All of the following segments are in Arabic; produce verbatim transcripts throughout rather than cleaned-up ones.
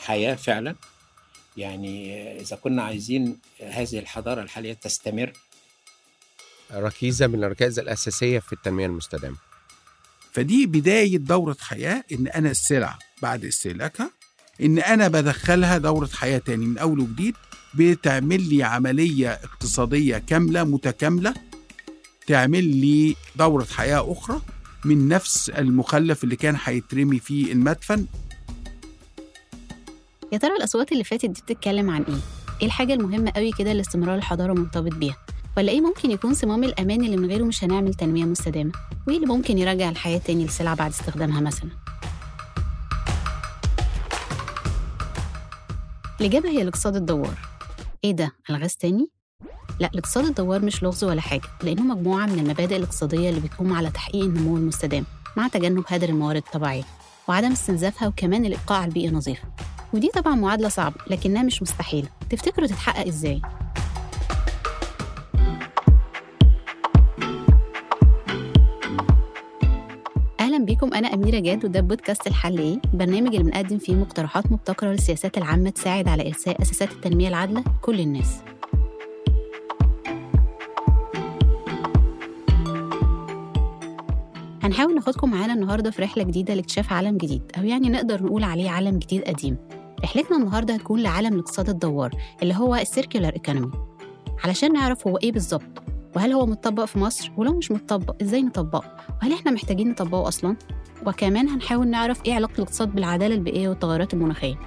حياة فعلا. يعني إذا كنا عايزين هذه الحضارة الحالية تستمر. ركيزة من الركائز الأساسية في التنمية المستدامة. فدي بداية دورة حياة، إن أنا السلعة بعد استهلاكها إن أنا بدخلها دورة حياة تاني من أول وجديد، بتعمل لي عملية اقتصادية كاملة متكاملة، تعمل لي دورة حياة أخرى من نفس المخلف اللي كان هيترمي فيه المدفن. يا ترى الأصوات اللي فاتت دي بتتكلم عن إيه؟ إيه الحاجة المهمة قوي كده اللي استمرار الحضارة مرتبط بيها؟ ولا إيه ممكن يكون صمام الأمان اللي من غيره مش هنعمل تنمية مستدامة؟ وإيه اللي ممكن يرجع الحياة تاني للسلعة بعد استخدامها مثلا؟ الإجابة هي الاقتصاد الدوّار. إيه ده؟ الغاز تاني؟ لا، الاقتصاد الدوّار مش لغز ولا حاجة، لأنه مجموعة من المبادئ الاقتصادية اللي بتقوم على تحقيق النمو المستدام مع تجنب هدر الموارد الطبيعية وعدم استنزافها، وكمان الإبقاء على البيئة نظيفة. ودي طبعاً معادلة صعبة لكنها مش مستحيلة. تفتكروا تتحقق إزاي؟ أهلاً بيكم، أنا أميرة جاد، وده بودكاست الحل إيه، برنامج اللي بنقدم فيه مقترحات مبتكرة للسياسات العامة تساعد على إرساء أساسات التنمية العادلة لكل الناس. هنحاول ناخدكم معانا النهارده في رحله جديده لاكتشاف عالم جديد، او يعني نقدر نقول عليه عالم جديد قديم. رحلتنا النهارده هتكون لعالم الاقتصاد الدوّار اللي هو السيركيولار ايكونومي، علشان نعرف هو ايه بالظبط، وهل هو متطبق في مصر، ولو مش متطبق ازاي نطبقه، وهل احنا محتاجين نطبقه اصلا. وكمان هنحاول نعرف ايه علاقه الاقتصاد بالعداله البيئيه والتغيرات المناخيه.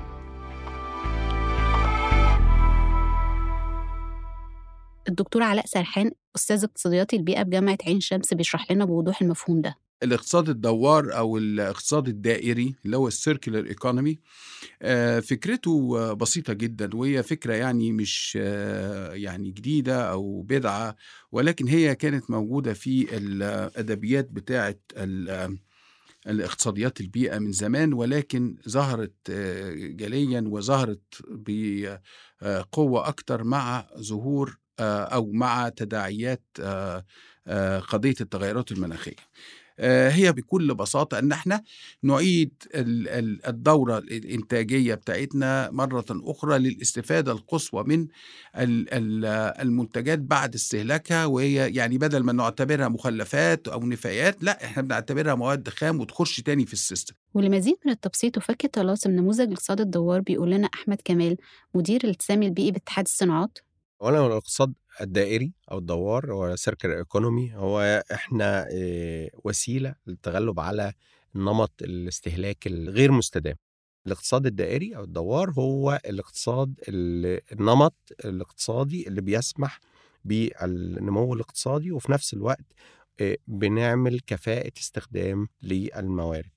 الدكتور علاء سرحان استاذ اقتصاديات البيئه بجامعه عين شمس بيشرح لنا بوضوح المفهوم ده. الاقتصاد الدوّار أو الاقتصاد الدائري اللي هو السيركيولار ايكونومي، فكرته بسيطة جدا، وهي فكرة يعني مش يعني جديدة أو بدعة، ولكن هي كانت موجودة في الأدبيات بتاعة الاقتصاديات البيئة من زمان، ولكن ظهرت جليا وظهرت بقوة أكتر مع ظهور أو مع تداعيات قضية التغيرات المناخية. هي بكل بساطة أن احنا نعيد الدورة الإنتاجية بتاعتنا مرة أخرى للاستفادة القصوى من المنتجات بعد استهلاكها، وهي يعني بدل ما نعتبرها مخلفات أو نفايات، لا، احنا بنعتبرها مواد خام وتخش تاني في السيستم. ولمزيد من التبسيط وفك الطلاسم نموذج الاقتصاد الدوّار، بيقول لنا أحمد كمال مدير الالتزام البيئي باتحاد الصناعات. أولا الاقتصاد الدائري أو الدوّار هو سيركيولار ايكونومي، هو إحنا وسيلة للتغلب على نمط الاستهلاك الغير مستدام. الاقتصاد الدائري أو الدوّار هو الاقتصاد النمط الاقتصادي اللي بيسمح بالنمو الاقتصادي، وفي نفس الوقت بنعمل كفاءة استخدام للموارد،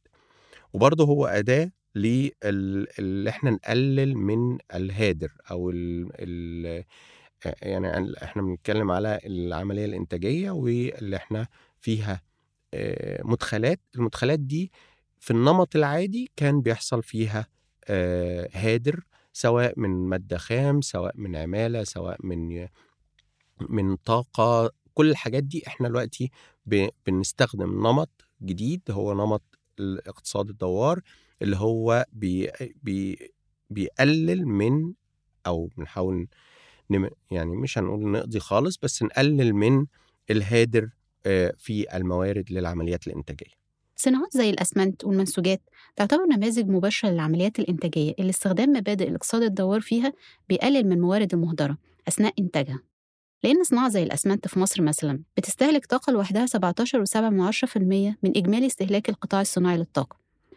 وبرضه هو أداة اللي إحنا نقلل من الهادر أو ال ال يعني احنا بنتكلم على العملية الانتاجية واللي احنا فيها مدخلات. المدخلات دي في النمط العادي كان بيحصل فيها هادر، سواء من مادة خام، سواء من عمالة، سواء من من طاقة. كل الحاجات دي احنا دلوقتي بنستخدم نمط جديد هو نمط الاقتصاد الدوّار، اللي هو بي بي بيقلل من او بنحاول يعني مش هنقول نقضي خالص، بس نقلل من الهادر في الموارد للعمليات الإنتاجية. صناعات زي الأسمنت والمنسوجات تعتبر نماذج مباشرة للعمليات الإنتاجية اللي استخدام مبادئ الاقتصاد الدوّار فيها بيقلل من موارد المهدرة أثناء إنتاجها، لأن صناعة زي الأسمنت في مصر مثلا بتستهلك طاقة لوحدها سبعتاشر فاصلة سبعة بالمية من إجمالي استهلاك القطاع الصناعي للطاقة.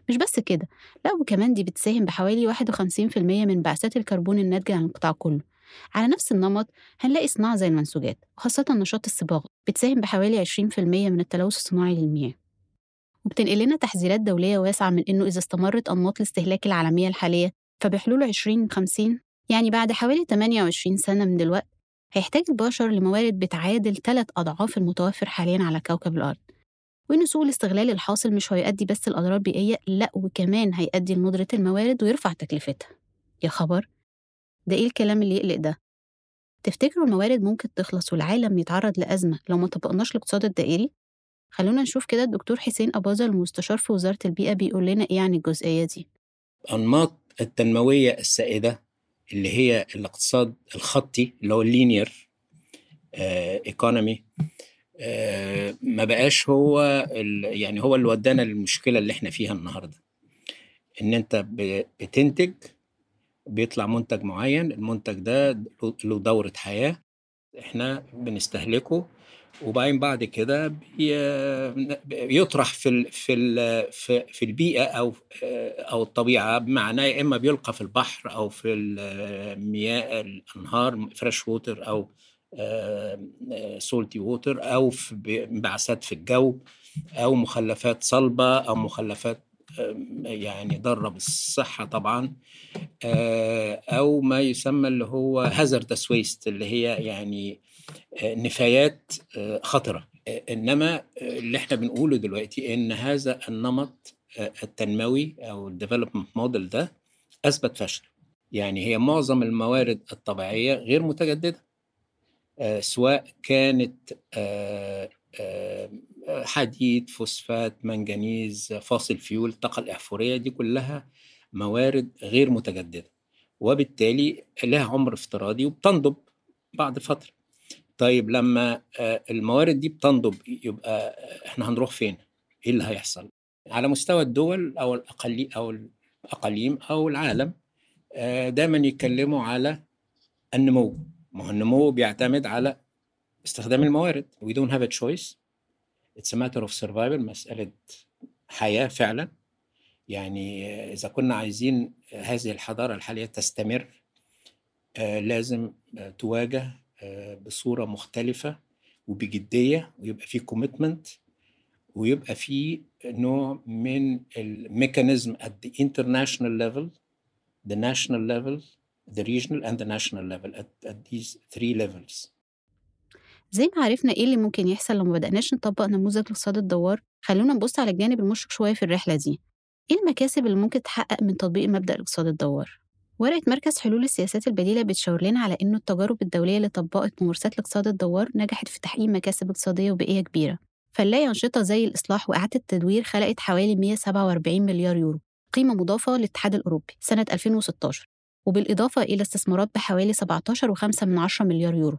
مش بس كده، لا، وكمان دي بتساهم بحوالي واحد وخمسين بالمية من انبعاثات الكربون الناتجة عن القطاع كله. على نفس النمط هنلاقي صناعة زي المنسوجات، وخاصة نشاط الصباغة، بتساهم بحوالي عشرين بالمية من التلوث الصناعي للمياه. وبتنقل لنا تحذيرات دولية واسعة من إنه إذا استمرت أنماط الاستهلاك العالمية الحالية، فبحلول عشرين خمسين، يعني بعد حوالي تمنية وعشرين سنة من دلوقت، هيحتاج البشر لموارد بتعادل ثلاث أضعاف المتوفر حاليا على كوكب الأرض. وإن سوء الاستغلال الحاصل مش هيؤدي بس الأضرار البيئية، لأ، وكمان هيؤدي لندرة الموارد ويرفع تكلفتها. يا خبر، ده إيه الكلام اللي يقلق ده؟ تفتكروا الموارد ممكن تخلص والعالم يتعرض لأزمة لو ما طبقناش الاقتصاد الدائري؟ خلونا نشوف كده الدكتور حسين أباظة المستشار في وزارة البيئة بيقول لنا إيه عن الجزئية دي. أنماط التنموية السائدة اللي هي الاقتصاد الخطي اللي هو اللينير ايكونومي آه ما بقاش هو يعني هو اللي ودانا للمشكلة اللي احنا فيها النهاردة. ان انت بتنتج بيطلع منتج معين، المنتج ده له دورة حياة احنا بنستهلكه، وبعدين بعد كده بيطرح في ال في ال في البيئة أو أو الطبيعة، بمعنى يا إما بيلقى في البحر أو في المياه الأنهار فريش ووتر أو سولتي ووتر، أو في انبعاثات في الجو أو مخلفات صلبة أو مخلفات يعني ضارة بالصحة طبعا، أو ما يسمى اللي هو هازاردس ويست اللي هي يعني نفايات خطرة. إنما اللي احنا بنقوله دلوقتي إن هذا النمط التنموي أو الديفلوبمنت موديل ده أثبت فشل. يعني هي معظم الموارد الطبيعية غير متجددة، سواء كانت حديد، فوسفات، منجنيز، فاصل فيول، الطاقة الإحفورية، دي كلها موارد غير متجددة وبالتالي لها عمر افتراضي وبتنضب بعد فترة. طيب لما الموارد دي بتنضب يبقى احنا هنروح فين؟ ايه اللي هيحصل؟ على مستوى الدول أو الأقلي أو الأقاليم أو العالم دايما يتكلموا على النمو. ما هو النمو بيعتمد على استخدام الموارد. We don't have a choice. It's a matter of survival. مسألة حياة فعلا. يعني إذا كنا عايزين هذه الحضارة الحالية تستمر لازم تواجه بصورة مختلفة وبجدية، ويبقى فيه commitment، ويبقى فيه نوع من الميكانيزم at the international level, the national level, the regional and the national level at, at these three levels. زي ما عرفنا ايه اللي ممكن يحصل لو ما بدأناش نطبق نموذج الاقتصاد الدوّار، خلونا نبص على الجانب المشرق شوية في الرحلة دي. ايه المكاسب اللي ممكن تحقق من تطبيق مبدأ الاقتصاد الدوّار؟ ورقة مركز حلول السياسات البديلة بتشاور لنا على إنه التجارب الدولية اللي طبقت ممارسات الاقتصاد الدوّار نجحت في تحقيق مكاسب اقتصادية وبيئية كبيرة. فنلاقي أنشطة زي الإصلاح وإعادة التدوير خلقت حوالي مئة وسبعة وأربعين مليار يورو قيمة مضافة للاتحاد الأوروبي سنة ألفين وستاشر، وبالإضافة إلى استثمارات بحوالي سبعتاشر وخمسة من عشرة مليار يورو،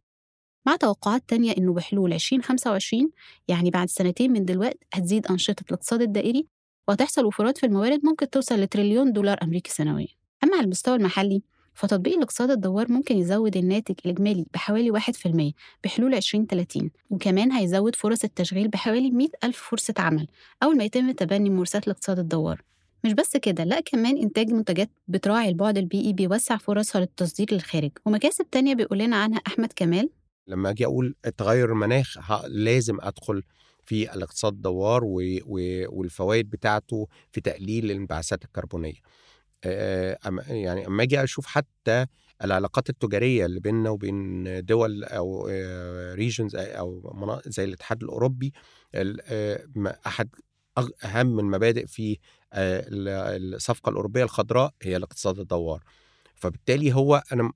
مع توقعات تانية إنه بحلول ألفين وخمسة وعشرين يعني بعد سنتين من دلوقتي هتزيد أنشطة الاقتصاد الدائري وهتحصل وفرات في الموارد ممكن توصل لتريليون دولار أمريكي سنويا. أما على المستوى المحلي فتطبيق الاقتصاد الدوّار ممكن يزود الناتج الإجمالي بحوالي واحد في المية بحلول عشرين تلاتين، وكمان هيزود فرص التشغيل بحوالي مئة ألف فرصة عمل أول ما يتم تبني ممارسات الاقتصاد الدوّار. مش بس كده، لأ كمان إنتاج منتجات بتراعي البعد البيئي بيوسع فرصها للتصدير للخارج. ومكاسب تانية بيقول لنا عنها أحمد كمال. لما أجي أقول تغير مناخ لازم أدخل في الاقتصاد الدوّار والفوائد بتاعته في تقليل الانبعاثات الكربونية. يعني اما اجي اشوف حتى العلاقات التجاريه اللي بيننا وبين دول او ريجنز او مناطق زي الاتحاد الاوروبي، احد اهم المبادئ في الصفقه الاوروبيه الخضراء هي الاقتصاد الدوّار. فبالتالي هو انا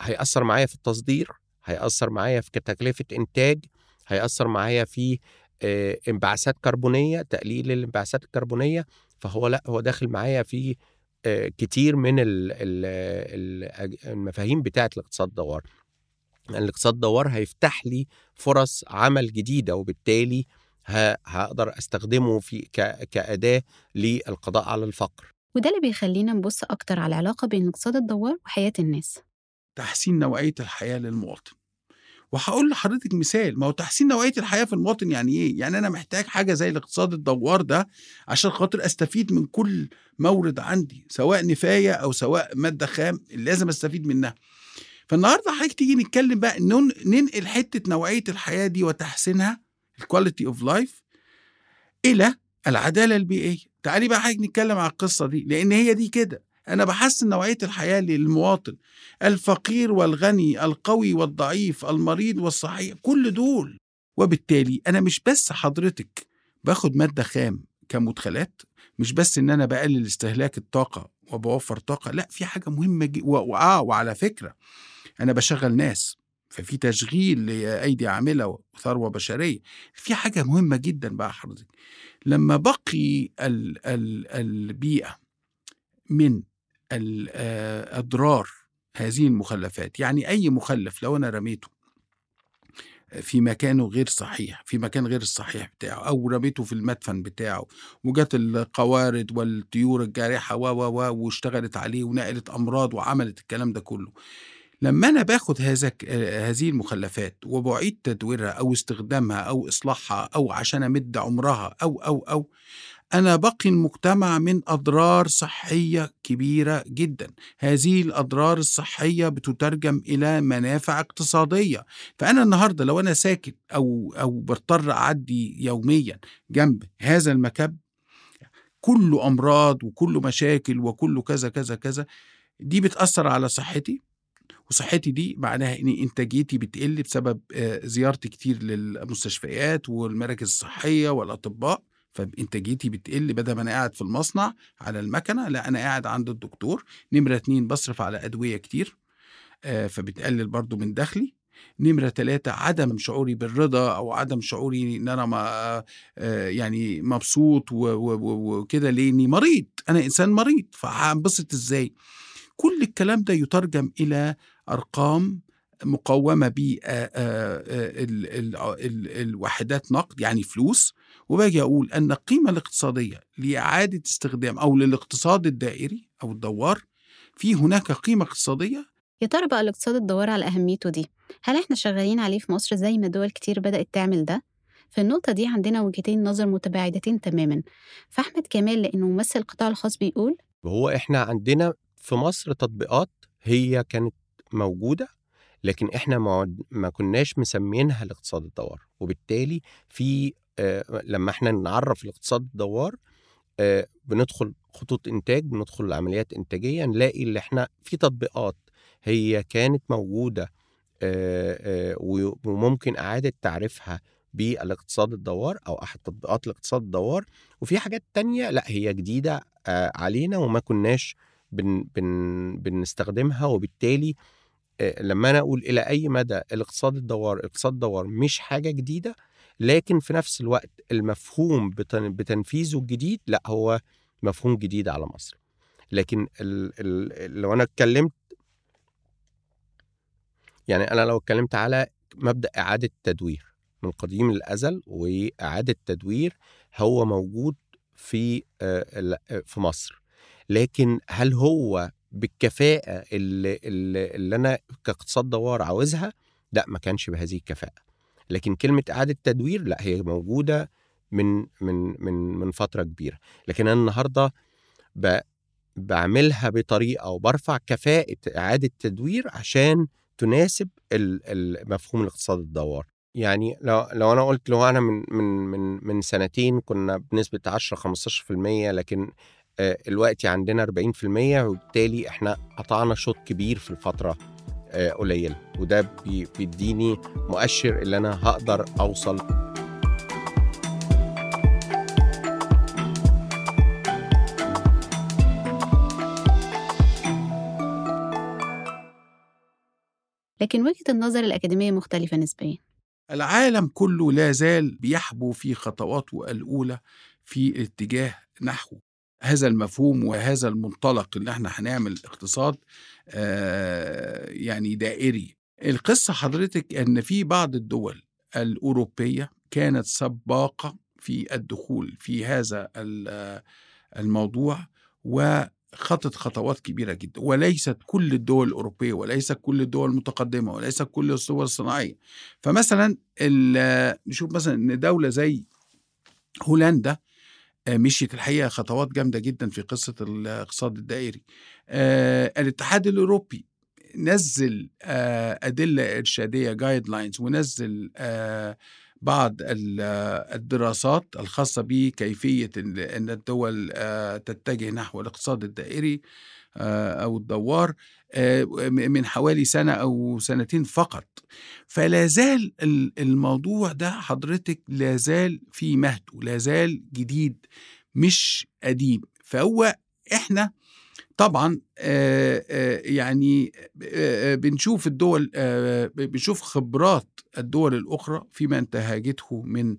هيأثر معايا في التصدير، هيأثر معايا في تكلفه انتاج، هيأثر معايا في انبعاثات كربونيه، تقليل الانبعاثات الكربونيه. فهو لا هو داخل معايا في كتير من المفاهيم بتاعة الاقتصاد الدوّار. الاقتصاد الدوّار هيفتح لي فرص عمل جديدة، وبالتالي هقدر استخدمه في كأداة للقضاء على الفقر. وده اللي بيخلينا نبص أكتر على العلاقة بين الاقتصاد الدوّار وحياة الناس. تحسين نوعية الحياة للمواطن. وهقول لحضرتك مثال، ما هو تحسين نوعية الحياة في المواطن يعني ايه؟ يعني انا محتاج حاجة زي الاقتصاد الدوّار ده عشان خاطر استفيد من كل مورد عندي، سواء نفاية او سواء مادة خام اللي لازم استفيد منها. فالنهاردة حضرتك تيجي نتكلم بقى ننقل حتة نوعية الحياة دي وتحسينها الكواليتي اوف لايف الى العدالة البيئية. تعالي بقى حضرتك نتكلم على القصة دي، لان هي دي كده أنا بحسن نوعية الحياة للمواطن. الفقير والغني، القوي والضعيف، المريض والصحيح، كل دول. وبالتالي أنا مش بس حضرتك باخد مادة خام كمدخلات، مش بس إن أنا بقلل استهلاك الطاقة وبوفر طاقة، لأ في حاجة مهمة وآه وعلى فكرة أنا بشغل ناس، ففي تشغيل لأيدي عاملة وثروة بشرية. في حاجة مهمة جدا بقى حضرتك، لما بقي ال ال البيئة من أضرار هذه المخلفات. يعني أي مخلف لو أنا رميته في مكانه غير صحيح، في مكان غير الصحيح بتاعه، أو رميته في المدفن بتاعه وجت القوارض والطيور الجارحة و و واشتغلت عليه ونقلت أمراض وعملت الكلام ده كله، لما أنا باخد هذا هذه المخلفات وبعيد تدويرها أو استخدامها أو إصلاحها أو عشان أمد عمرها أو أو أو أنا بقي المجتمع من أضرار صحية كبيرة جدا. هذه الأضرار الصحية بتترجم إلى منافع اقتصادية. فأنا النهاردة لو أنا ساكت أو أو بضطر أعدي يوميا جنب هذا المكب كله أمراض وكله مشاكل وكله كذا كذا كذا، دي بتأثر على صحتي، وصحتي دي معناها ان انتاجيتي بتقل بسبب زيارتي كتير للمستشفيات والمراكز الصحيه والاطباء، فانتاجيتي بتقل. بدل ما انا قاعد في المصنع على المكنه، لا انا قاعد عند الدكتور. نمره اتنين، بصرف على ادويه كتير فبتقلل برضو من دخلي. نمره تلاتة، عدم شعوري بالرضا او عدم شعوري ان انا ما يعني مبسوط وكده لاني مريض، انا انسان مريض فهنبسط ازاي؟ كل الكلام ده يترجم إلى أرقام مقومة بالوحدات نقد، يعني فلوس. وباجي أقول أن القيمة الاقتصادية لإعادة استخدام أو للاقتصاد الدائري أو الدوار في هناك قيمة اقتصادية. يا ترى بقى الاقتصاد الدوار على أهميته دي هل إحنا شغالين عليه في مصر زي ما دول كتير بدأت تعمل ده؟ في النقطة دي عندنا وجهتين نظر متباعدتين تماما. فأحمد كمال لأنه ممثل القطاع الخاص بيقول وهو إحنا عندنا في مصر تطبيقات هي كانت موجودة لكن إحنا ما, ما كناش مسمينها الاقتصاد الدوار، وبالتالي في آه لما إحنا نعرف الاقتصاد الدوار آه بندخل خطوط إنتاج، بندخل عمليات إنتاجية، نلاقي اللي إحنا في تطبيقات هي كانت موجودة آه آه وممكن إعادة تعريفها بالاقتصاد الدوار أو أحد تطبيقات الاقتصاد الدوار، وفي حاجات تانية لا هي جديدة آه علينا وما كناش بن بن بنستخدمها. وبالتالي لما أنا أقول إلى أي مدى الاقتصاد الدوار الاقتصاد الدوار مش حاجة جديدة، لكن في نفس الوقت المفهوم بتنفيذه الجديد لا هو مفهوم جديد على مصر. لكن ال ال لو أنا اتكلمت يعني أنا لو اتكلمت على مبدأ إعادة التدوير من قديم الأزل، وإعادة التدوير هو موجود في في مصر، لكن هل هو بالكفاءة اللي, اللي أنا كاقتصاد دوار عاوزها؟ لا ما كانش بهذه الكفاءة. لكن كلمة إعادة تدوير لا هي موجودة من من من من فترة كبيرة، لكن أنا النهاردة بعملها بطريقة وبرفع كفاءة إعادة تدوير عشان تناسب مفهوم الاقتصاد الدوار. يعني لو لو أنا قلت لو أنا من من من من سنتين كنا بنسبة عشرة خمستاشر بالمية، لكن الوقت عندنا أربعين بالمية، وبالتالي احنا قطعنا شوط كبير في الفترة قليلة، وده بيديني مؤشر اللي انا هقدر اوصل. لكن وجهة النظر الأكاديمية مختلفة نسبيا. العالم كله لا زال بيحبو في خطواته الأولى في اتجاه نحو هذا المفهوم وهذا المنطلق اللي احنا هنعمل اقتصاد آه يعني دائري. القصة حضرتك ان في بعض الدول الأوروبية كانت سباقة في الدخول في هذا الموضوع وخطت خطوات كبيرة جدا، وليست كل الدول الأوروبية وليست كل الدول المتقدمة وليست كل الدول الصناعية. فمثلا نشوف مثلا ان دولة زي هولندا مشيت الحقيقة خطوات جامدة جدا في قصة الاقتصاد الدائري. آه الاتحاد الأوروبي نزل آه أدلة إرشادية guidelines، ونزل آه بعض الدراسات الخاصة بكيفية أن الدول آه تتجه نحو الاقتصاد الدائري آه أو الدوار آه من حوالي سنة أو سنتين فقط. فلا زال الموضوع ده حضرتك لا زال في مهده، لا زال جديد مش قديم. فهو احنا طبعا آآ آآ يعني آآ بنشوف الدول، بنشوف خبرات الدول الأخرى فيما انتهجته من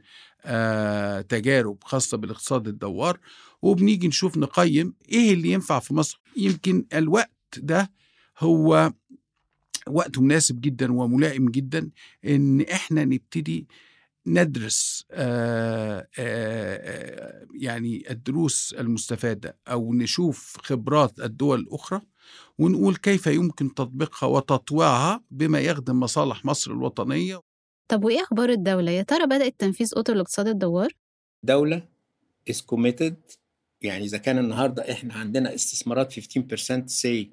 تجارب خاصة بالاقتصاد الدوار، وبنيجي نشوف نقيم إيه اللي ينفع في مصر. يمكن الوقت ده هو وقت مناسب جدا وملائم جدا إن إحنا نبتدي ندرس آآ آآ يعني الدروس المستفادة أو نشوف خبرات الدول الأخرى ونقول كيف يمكن تطبيقها وتطويعها بما يخدم مصالح مصر الوطنية. طب وإيه أخبار الدولة؟ يا ترى بدأت تنفيذ خطة الاقتصاد الدوّار؟ دولة is committed. يعني إذا كان النهاردة إحنا عندنا استثمارات خمستاشر بالمية say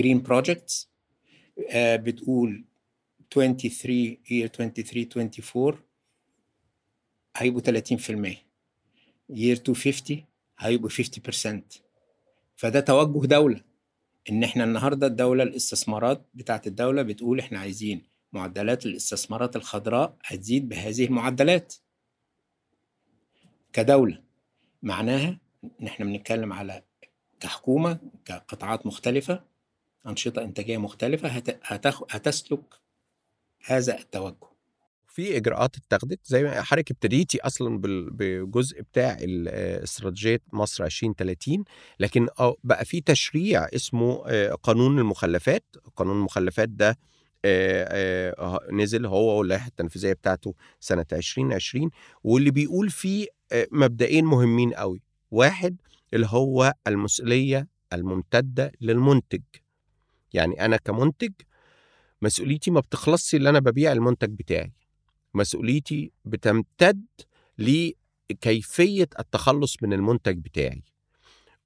green projects آه بتقول ثلاثة وعشرين year ثلاثة وعشرين أربعة وعشرين هيبقوا ثلاثين بالمية، year مئتين وخمسين هيبقوا خمسين بالمية. فده توجه دولة، إن إحنا النهاردة الدولة الاستثمارات بتاعت الدولة بتقول إحنا عايزين معدلات الاستثمارات الخضراء هتزيد بهذه المعدلات كدولة. معناها إن إحنا بنتكلم على كحكومة كقطاعات مختلفة، أنشطة إنتاجية مختلفة هتسلك هذا التوجه. في إجراءات اتخذت زي ما حضرتك ابتديتي أصلا بالجزء بتاع استراتيجية مصر عشرين ثلاثين، لكن بقى في تشريع اسمه قانون المخلفات. قانون المخلفات ده نزل هو واللائحة التنفيذية بتاعته سنة عشرين عشرين، واللي بيقول فيه مبدئين مهمين قوي. واحد اللي هو المسؤولية الممتدة للمنتج، يعني أنا كمنتج مسؤوليتي ما بتخلصش اللي أنا ببيع المنتج بتاعي، مسؤوليتي بتمتد لكيفية التخلص من المنتج بتاعي،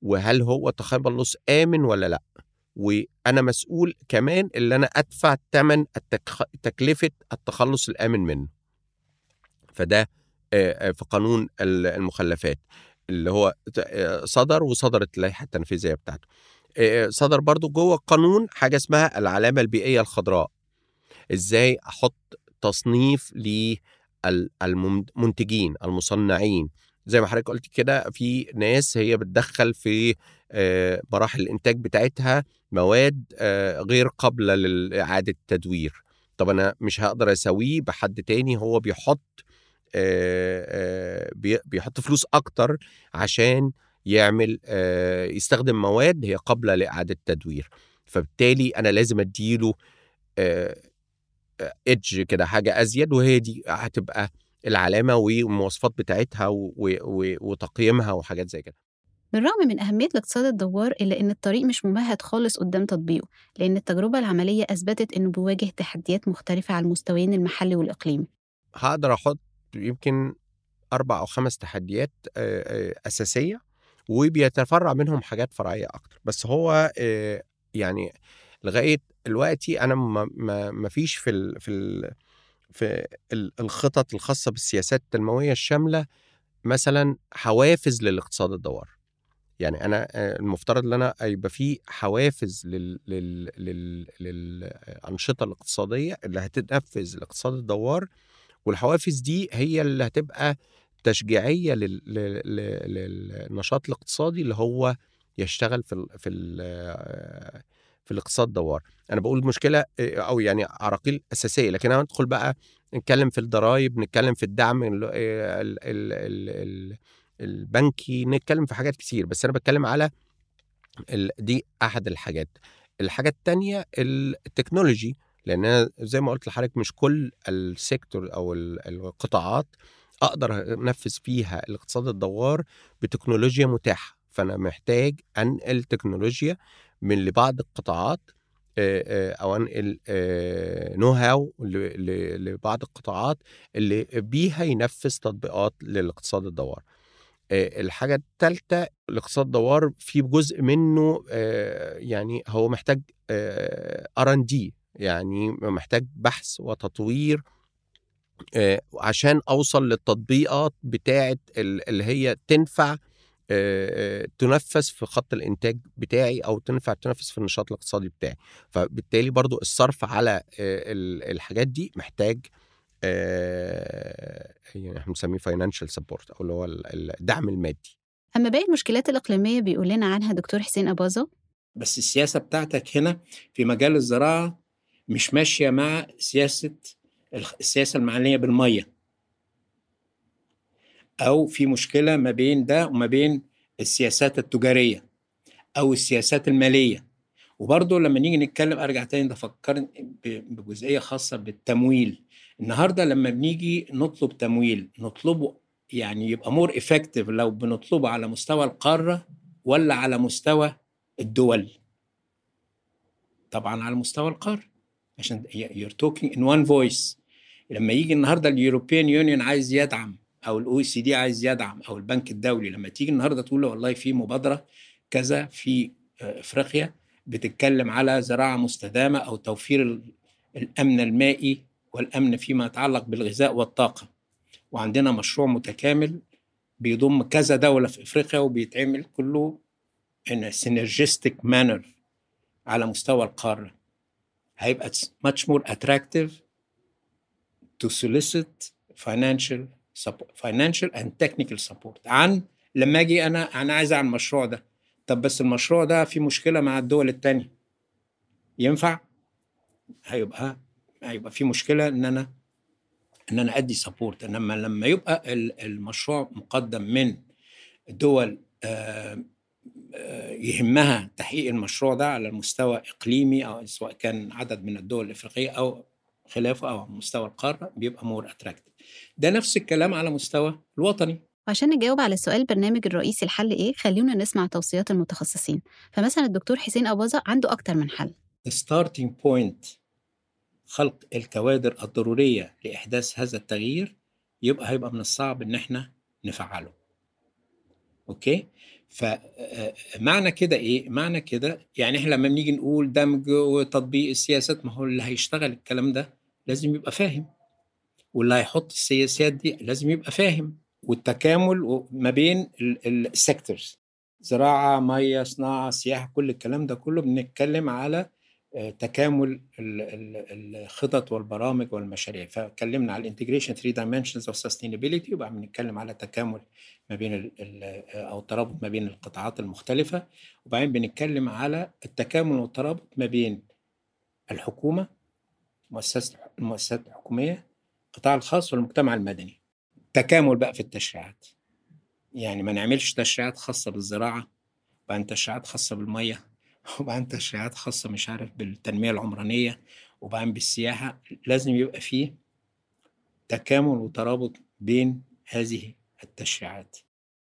وهل هو تخلص آمن ولا لأ، وأنا مسؤول كمان اللي أنا أدفع ثمن تكلفة التخلص الآمن منه. فده في قانون المخلفات اللي هو صدر، وصدرت اللائحة التنفيذية بتاعته. صدر برضو جوه القانون حاجة اسمها العلامة البيئية الخضراء، إزاي أحط تصنيف للمنتجين المصنعين. زي ما حضرتك قلت كده، في ناس هي بتدخل في مراحل الإنتاج بتاعتها مواد غير قابلة لإعادة التدوير، طب أنا مش هقدر أسويه بحد تاني، هو بيحط بيحط فلوس أكتر عشان يعمل يستخدم مواد هي قابلة لإعادة التدوير، فبالتالي أنا لازم أديله إدج كده حاجة أزيد، وهي دي هتبقى العلامة والمواصفات بتاعتها وتقييمها وحاجات زي كده. بالرغم من أهمية الاقتصاد الدوّار إلا أن الطريق مش ممهد خالص قدام تطبيقه، لأن التجربة العملية أثبتت أنه بيواجه تحديات مختلفة على المستويين المحلي والإقليمي. هقدر أحط يمكن أربع أو خمس تحديات أساسية، وبيتفرع منهم حاجات فرعية أكتر، بس هو يعني لغاية دلوقتي أنا ما فيش في ال في ال في الخطط الخاصة بالسياسات التنموية الشاملة مثلا حوافز للاقتصاد الدوّار. يعني أنا المفترض أن أنا يبقى فيه حوافز لل... لل... لل... للأنشطة الاقتصادية اللي هتنفذ الاقتصاد الدوّار، والحوافز دي هي اللي هتبقى تشجيعية لل... لل... للنشاط الاقتصادي اللي هو يشتغل في ال... في ال... في الاقتصاد الدوّار. أنا بقول مشكلة أو يعني عراقيل أساسية، لكن أنا ندخل بقى نتكلم في الضرائب، نتكلم في الدعم ال ال ال ال البنكي، نتكلم في حاجات كتير، بس أنا بتكلم على دي أحد الحاجات. الحاجة التانية التكنولوجي، لأن أنا زي ما قلت لحضرتك مش كل السيكتور أو القطاعات أقدر أنفذ فيها الاقتصاد الدوّار بتكنولوجيا متاحة، فأنا محتاج أنقل تكنولوجيا من لبعض القطاعات أو أنقل نو هاو لبعض القطاعات اللي بيها ينفذ تطبيقات للاقتصاد الدوّار. الحاجة الثالثة، الاقتصاد الدوّار في جزء منه يعني هو محتاج آر آند دي، يعني محتاج بحث وتطوير عشان أوصل للتطبيقات بتاعت اللي هي تنفع تنفذ في خط الإنتاج بتاعي أو تنفع تنفذ في النشاط الاقتصادي بتاعي. فبالتالي برضو الصرف على الحاجات دي محتاج يعني احنا بنسميه فاينانشال سبورت أو اللي هو الدعم المادي. أما باقي المشكلات الإقليمية بيقول لنا عنها دكتور حسين أباظة، بس السياسة بتاعتك هنا في مجال الزراعة مش ماشية مع سياسة السياسة المعنية بالمية، أو في مشكلة ما بين ده وما بين السياسات التجارية أو السياسات المالية. وبرضه لما نيجي نتكلم أرجع تاني ده فكر بجزئية خاصة بالتمويل. النهاردة لما بنيجي نطلب تمويل نطلبه يعني يبقى مور إفكتيف لو بنطلبه على مستوى القارة ولا على مستوى الدول؟ طبعا على مستوى القارة عشان you're talking in one voice. لما يجي النهاردة اليوروبيان يونيون عايز يدعم أو الأو سي دي عايز يدعم أو البنك الدولي، لما تيجي النهاردة تقول له والله في مبادرة كذا في إفريقيا بتتكلم على زراعة مستدامة أو توفير الأمن المائي والأمن فيما يتعلق بالغذاء والطاقة، وعندنا مشروع متكامل بيضم كذا دولة في إفريقيا وبيتعمل كله in a synergistic manner على مستوى القارة، هيبقى much more attractive to solicit financial support, financial and technical support. عن لما أجي أنا أنا عايز أعمل المشروع ده، طب بس المشروع ده في مشكلة مع الدول التانية ينفع؟ هيبقى هيبقى في مشكلة إن أنا إن أنا أدي سبورت. إنما لما يبقى المشروع مقدم من دول يهمها تحقيق المشروع ده على المستوى الإقليمي أو سواء كان عدد من الدول الإفريقية أو خلافه أو مستوى القارة بيبقى مور أتراكتيف. ده نفس الكلام على مستوى الوطني. عشان نجاوب على سؤال برنامج الرئيسي الحل إيه، خليونا نسمع توصيات المتخصصين. فمثلا الدكتور حسين أباظة عنده أكتر من حل. The starting point خلق الكوادر الضرورية لإحداث هذا التغيير يبقى هيبقى من الصعب إن احنا نفعله. أوكي؟ فمعنى كده إيه؟ معنى كده يعني إحنا لما بنيجي نقول دمج وتطبيق السياسات، ما هو اللي هيشتغل الكلام ده لازم يبقى فاهم، واللي هيحط السياسات دي لازم يبقى فاهم، والتكامل ما بين السيكتورز زراعة، مية، صناعة، سياحة، كل الكلام ده كله بنتكلم على تكامل الخطط والبرامج والمشاريع. فكلمنا على الانتجريشن ثري دايمنشنز اوف سستينابيلتي، يبقى بنتكلم على تكامل ما بين او ترابط ما بين القطاعات المختلفة، وبعدين بنتكلم على التكامل والترابط ما بين الحكومة، مؤسسات المؤسسات الحكومية، القطاع الخاص والمجتمع المدني. تكامل بقى في التشريعات، يعني ما نعملش تشريعات خاصة بالزراعة وبعدين تشريعات خاصة بالمية وبعدين تشريعات خاصة مش عارف بالتنمية العمرانية وبعدين بالسياحة. لازم يبقى فيه تكامل وترابط بين هذه التشريعات.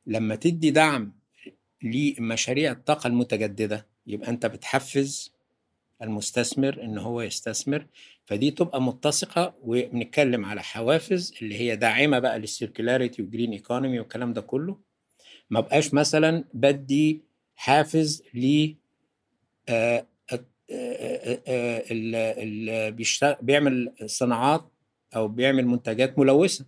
لما تدي دعم لمشاريع الطاقة المتجددة يبقى أنت بتحفز المستثمر إن هو يستثمر، فدي تبقى متسقة. وبنتكلم على حوافز اللي هي داعمة بقى للسيركولاريتي وجرين ايكونومي والكلام ده كله. ما بقاش مثلا بدي حافز ل اللي بيعمل صناعات أو بيعمل منتجات ملوثة،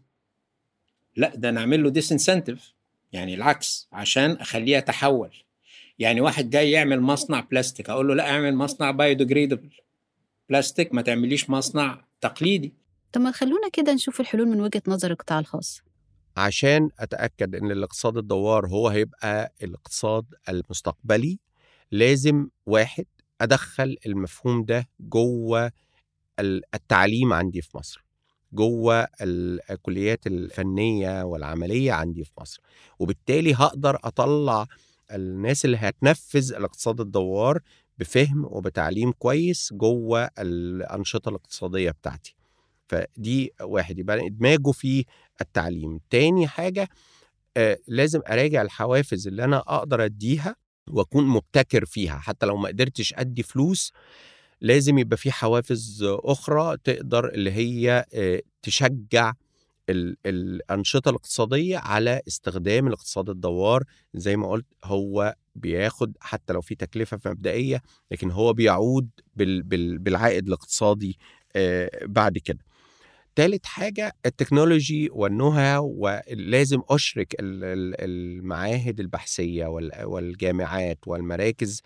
لا ده نعمل له ديسنسنتيف، يعني العكس عشان أخليها تحول. يعني واحد جاي يعمل مصنع بلاستيك أقول له لا اعمل مصنع بايودجريدبل بلاستيك، ما تعمليش مصنع تقليدي. طب ما خلونا كده نشوف الحلول من وجهة نظر القطاع الخاص عشان أتأكد إن الاقتصاد الدوّار هو هيبقى الاقتصاد المستقبلي. لازم واحد أدخل المفهوم ده جوه التعليم عندي في مصر، جوه الكليات الفنية والعملية عندي في مصر، وبالتالي هقدر أطلع الناس اللي هتنفذ الاقتصاد الدوّار بفهم وبتعليم كويس جوه الأنشطة الاقتصادية بتاعتي. فدي واحد، يبقى إدماجه في التعليم. تاني حاجة آه لازم أراجع الحوافز اللي أنا أقدر أديها وأكون مبتكر فيها. حتى لو ما قدرتش أدي فلوس لازم يبقى في حوافز أخرى تقدر اللي هي تشجع الأنشطة الاقتصادية على استخدام الاقتصاد الدوّار. زي ما قلت هو بياخد حتى لو في تكلفة مبدئية لكن هو بيعود بالعائد الاقتصادي بعد كده. ثالث حاجة التكنولوجي والنهى، ولازم أشرك المعاهد البحثية والجامعات والمراكز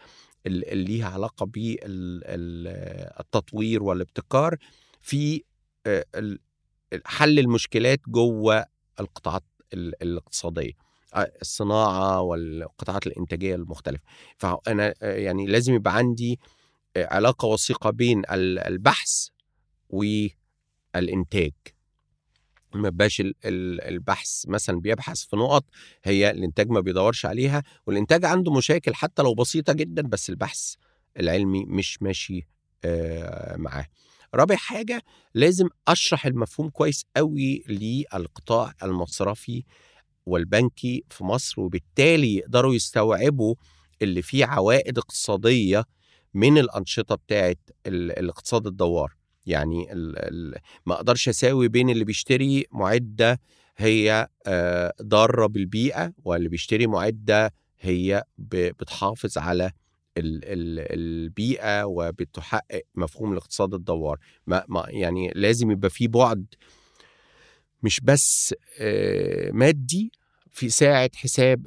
اللي ليها علاقة بالتطوير والابتكار في حل المشكلات جوه القطاعات الاقتصادية، الصناعة والقطاعات الإنتاجية المختلفة. فأنا يعني لازم يبقى عندي علاقة وثيقة بين البحث و الإنتاج. ما بقاش البحث مثلا بيبحث في نقط هي الانتاج ما بيدورش عليها، والانتاج عنده مشاكل حتى لو بسيطة جدا، بس البحث العلمي مش ماشي معاه. رابع حاجة، لازم أشرح المفهوم كويس قوي للقطاع المصرفي والبنكي في مصر، وبالتالي يقدروا يستوعبوا اللي فيه عوائد اقتصادية من الأنشطة بتاعت الاقتصاد الدوّار. يعني ال ال ما أقدرش أساوي بين اللي بيشتري معدة هي ضارة بالبيئة واللي بيشتري معدة هي بتحافظ على البيئة وبتحقق مفهوم الاقتصاد الدوّار. ما ما يعني لازم يبقى في بعد مش بس مادي في ساعة حساب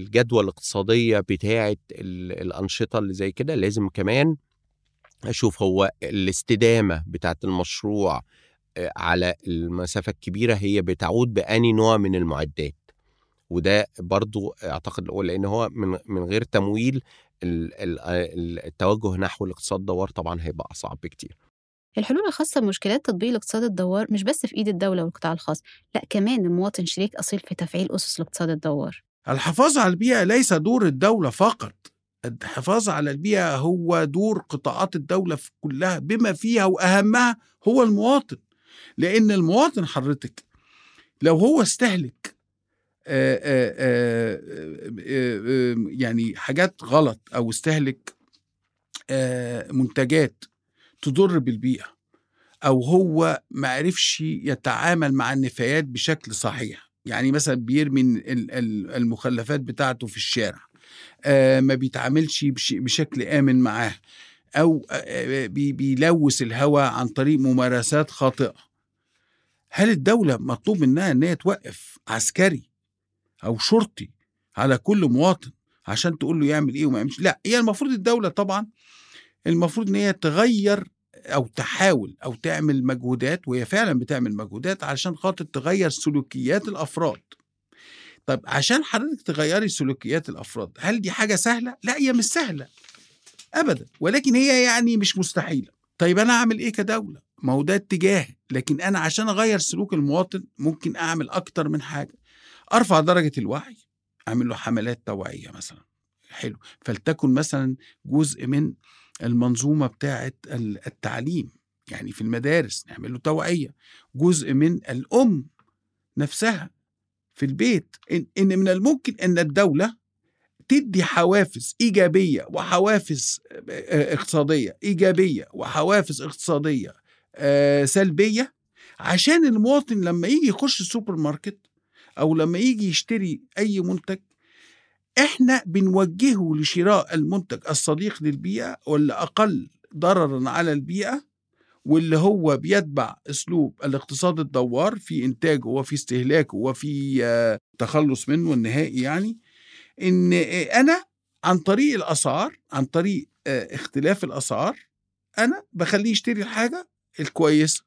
الجدوى الاقتصادية بتاعة الأنشطة اللي زي كده. لازم كمان أشوف هو الاستدامة بتاعة المشروع على المسافة الكبيرة هي بتعود بأني نوع من المعدات، وده برضو أعتقد الأول، لأن هو من غير تمويل التوجه نحو الاقتصاد الدوّار طبعا هيبقى أصعب بكتير. الحلول الخاصة بمشكلات تطبيق الاقتصاد الدوّار مش بس في إيد الدولة والقطاع الخاص، لأ كمان المواطن شريك أصيل في تفعيل أسس الاقتصاد الدوّار. الحفاظ على البيئة ليس دور الدولة فقط، الحفاظ على البيئة هو دور قطاعات الدولة في كلها بما فيها وأهمها هو المواطن، لأن المواطن حضرتك لو هو استهلك آآ آآ آآ يعني حاجات غلط أو استهلك منتجات تضر بالبيئة، أو هو ما عرفش يتعامل مع النفايات بشكل صحيح، يعني مثلا بيرمي المخلفات بتاعته في الشارع، ما بيتعاملش بشكل آمن معاه، أو بيلوث الهواء عن طريق ممارسات خاطئة. هل الدولة مطلوب منها أنها توقف عسكري أو شرطي على كل مواطن عشان تقول له يعمل إيه وما يعملش؟ لا، هي يعني المفروض الدولة طبعا المفروض ان هي تغير او تحاول او تعمل مجهودات، وهي فعلا بتعمل مجهودات علشان خاطر تغير سلوكيات الافراد. طب عشان حضرتك تغيري سلوكيات الافراد هل دي حاجه سهله؟ لا، هي مش سهله ابدا، ولكن هي يعني مش مستحيله. طيب انا اعمل ايه كدوله؟ ما هو ده اتجاه، لكن انا عشان اغير سلوك المواطن ممكن اعمل اكتر من حاجه. ارفع درجه الوعي، اعمل له حملات توعيه مثلا، حلو، فلتكن مثلا جزء من المنظومة بتاعة التعليم، يعني في المدارس نعمل له توعية، جزء من الأم نفسها في البيت. إن من الممكن أن الدولة تدي حوافز إيجابية وحوافز اقتصادية إيجابية وحوافز اقتصادية سلبية، عشان المواطن لما يجي يخش السوبر ماركت أو لما يجي يشتري أي منتج احنا بنوجهه لشراء المنتج الصديق للبيئة والأقل ضررا على البيئة، واللي هو بيتبع أسلوب الاقتصاد الدوّار في إنتاجه وفي استهلاكه وفي تخلص منه النهائي. يعني إن أنا عن طريق الأسعار، عن طريق اختلاف الأسعار، أنا بخليه يشتري الحاجة الكويسة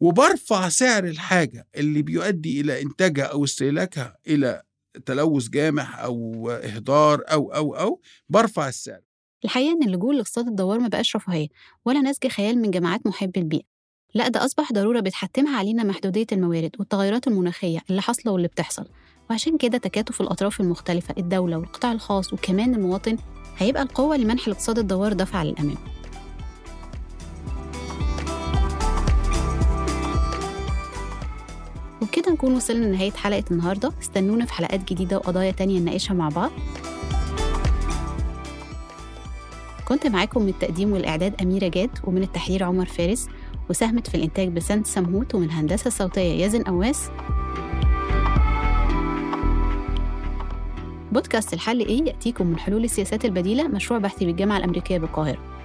وبرفع سعر الحاجة اللي بيؤدي إلى إنتاجها أو استهلاكها إلى تلوث جامح أو إهدار أو أو أو برفع السعر. الحقيقة إن اللجوء للاقتصاد الدوّار ما بقاش رفاهية ولا نسج خيال من جماعات محبي البيئة، لا ده أصبح ضرورة بتحتمها علينا محدودية الموارد والتغيرات المناخية اللي حصلة واللي بتحصل، وعشان كده تكاتف الأطراف المختلفة الدولة والقطاع الخاص وكمان المواطن هيبقى القوة لمنح الاقتصاد الدوّار دفعة للأمام. وبكده نكون وصلنا لنهاية حلقة النهاردة. استنونا في حلقات جديدة وقضايا تانية نناقشها مع بعض. كنت معاكم من التقديم والإعداد أميرة جاد، ومن التحرير عمر فارس، وساهمت في الإنتاج بسنت سمهوت، ومن الهندسة الصوتية يزن أواس. بودكاست الحل إيه يأتيكم من حلول السياسات البديلة، مشروع بحثي بالجامعة الأمريكية بالقاهرة.